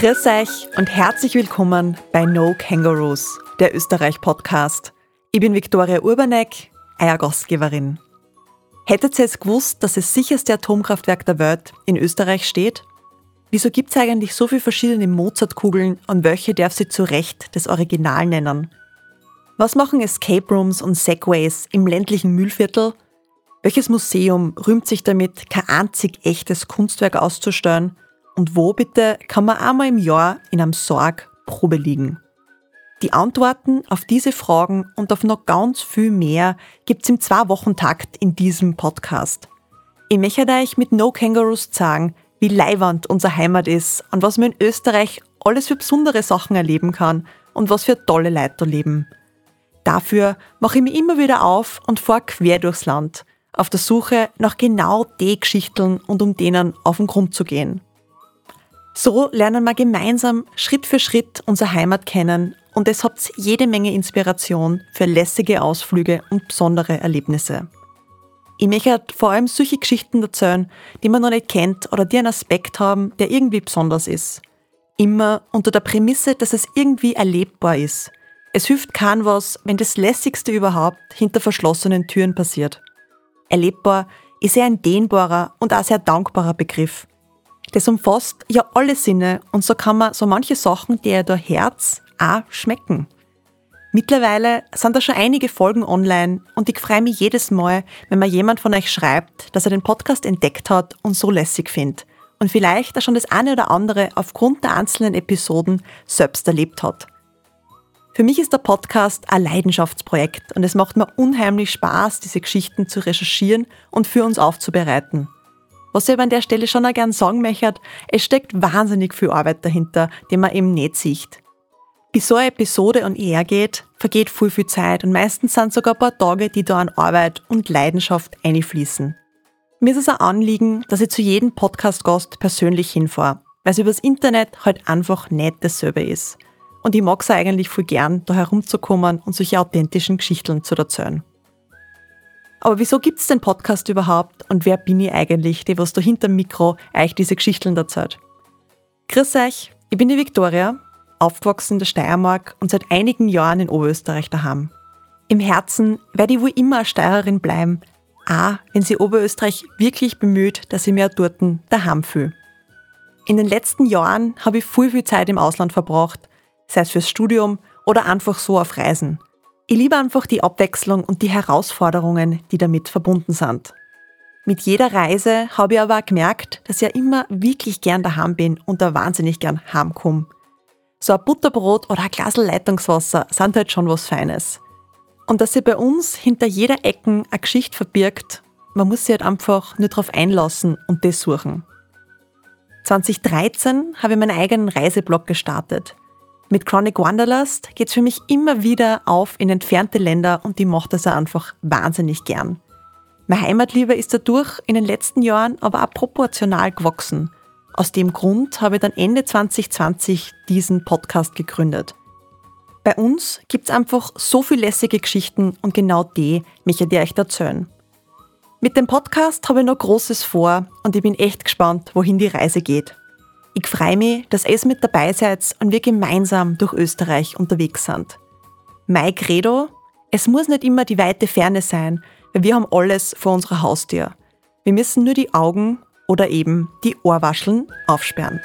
Grüß euch und herzlich willkommen bei No Kangaroos, der Österreich-Podcast. Ich bin Viktoria Urbanek, euer Gastgeberin. Hättet ihr es gewusst, dass das sicherste Atomkraftwerk der Welt in Österreich steht? Wieso gibt es eigentlich so viele verschiedene Mozartkugeln und welche darf sie zu Recht das Original nennen? Was machen Escape Rooms und Segways im ländlichen Mühlviertel? Welches Museum rühmt sich damit, kein einzig echtes Kunstwerk auszustellen? Und wo bitte kann man einmal im Jahr in einem Sorg-Probe liegen? Die Antworten auf diese Fragen und auf noch ganz viel mehr gibt es im 2-Wochen-Takt in diesem Podcast. Ich möchte euch mit No Kangaroos sagen, wie leiwand unsere Heimat ist und was man in Österreich alles für besondere Sachen erleben kann und was für tolle Leute da leben. Dafür mache ich mich immer wieder auf und fahre quer durchs Land, auf der Suche nach genau den Geschichten und um denen auf den Grund zu gehen. So lernen wir gemeinsam Schritt für Schritt unsere Heimat kennen und es habt jede Menge Inspiration für lässige Ausflüge und besondere Erlebnisse. Ich möchte vor allem solche Geschichten erzählen, die man noch nicht kennt oder die einen Aspekt haben, der irgendwie besonders ist. Immer unter der Prämisse, dass es irgendwie erlebbar ist. Es hilft keinem was, wenn das Lässigste überhaupt hinter verschlossenen Türen passiert. Erlebbar ist eher ein dehnbarer und auch sehr dankbarer Begriff. Das umfasst ja alle Sinne und so kann man so manche Sachen, die ihr da hört, auch schmecken. Mittlerweile sind da schon einige Folgen online und ich freue mich jedes Mal, wenn mir jemand von euch schreibt, dass er den Podcast entdeckt hat und so lässig findet und vielleicht auch schon das eine oder andere aufgrund der einzelnen Episoden selbst erlebt hat. Für mich ist der Podcast ein Leidenschaftsprojekt und es macht mir unheimlich Spaß, diese Geschichten zu recherchieren und für uns aufzubereiten. Was ich aber an der Stelle schon auch gern sagen möchte, es steckt wahnsinnig viel Arbeit dahinter, die man eben nicht sieht. Bis so eine Episode an air geht, vergeht viel Zeit und meistens sind sogar ein paar Tage, die da an Arbeit und Leidenschaft einfließen. Mir ist es ein Anliegen, dass ich zu jedem Podcast-Gast persönlich hinfahre, weil es übers Internet halt einfach nicht dasselbe ist. Und ich mag es eigentlich voll gern, da herumzukommen und solche authentischen Geschichten zu erzählen. Aber wieso gibt's den Podcast überhaupt und wer bin ich eigentlich, die was da hinterm Mikro euch diese Geschichten erzählt? Grüß euch, ich bin die Viktoria, aufgewachsen in der Steiermark und seit einigen Jahren in Oberösterreich daheim. Im Herzen werde ich wohl immer eine Steirerin bleiben, auch wenn sie Oberösterreich wirklich bemüht, dass ich mich dort daheim fühle. In den letzten Jahren habe ich viel Zeit im Ausland verbracht, sei es fürs Studium oder einfach so auf Reisen. Ich liebe einfach die Abwechslung und die Herausforderungen, die damit verbunden sind. Mit jeder Reise habe ich aber auch gemerkt, dass ich ja immer wirklich gern daheim bin und da wahnsinnig gern heimkomme. So ein Butterbrot oder ein Glas Leitungswasser sind halt schon was Feines. Und dass sich bei uns hinter jeder Ecke eine Geschichte verbirgt, man muss sich halt einfach nur drauf einlassen und das suchen. 2013 habe ich meinen eigenen Reiseblog gestartet. Mit Chronic Wanderlust geht's für mich immer wieder auf in entfernte Länder und ich mache das auch einfach wahnsinnig gern. Meine Heimatliebe ist dadurch in den letzten Jahren aber auch proportional gewachsen. Aus dem Grund habe ich dann Ende 2020 diesen Podcast gegründet. Bei uns gibt's einfach so viele lässige Geschichten und genau die möchte ich euch erzählen. Mit dem Podcast habe ich noch Großes vor und ich bin echt gespannt, wohin die Reise geht. Ich freue mich, dass ihr mit dabei seid und wir gemeinsam durch Österreich unterwegs sind. Mein Credo, es muss nicht immer die weite Ferne sein, weil wir haben alles vor unserer Haustür. Wir müssen nur die Augen oder eben die Ohrwascheln aufsperren.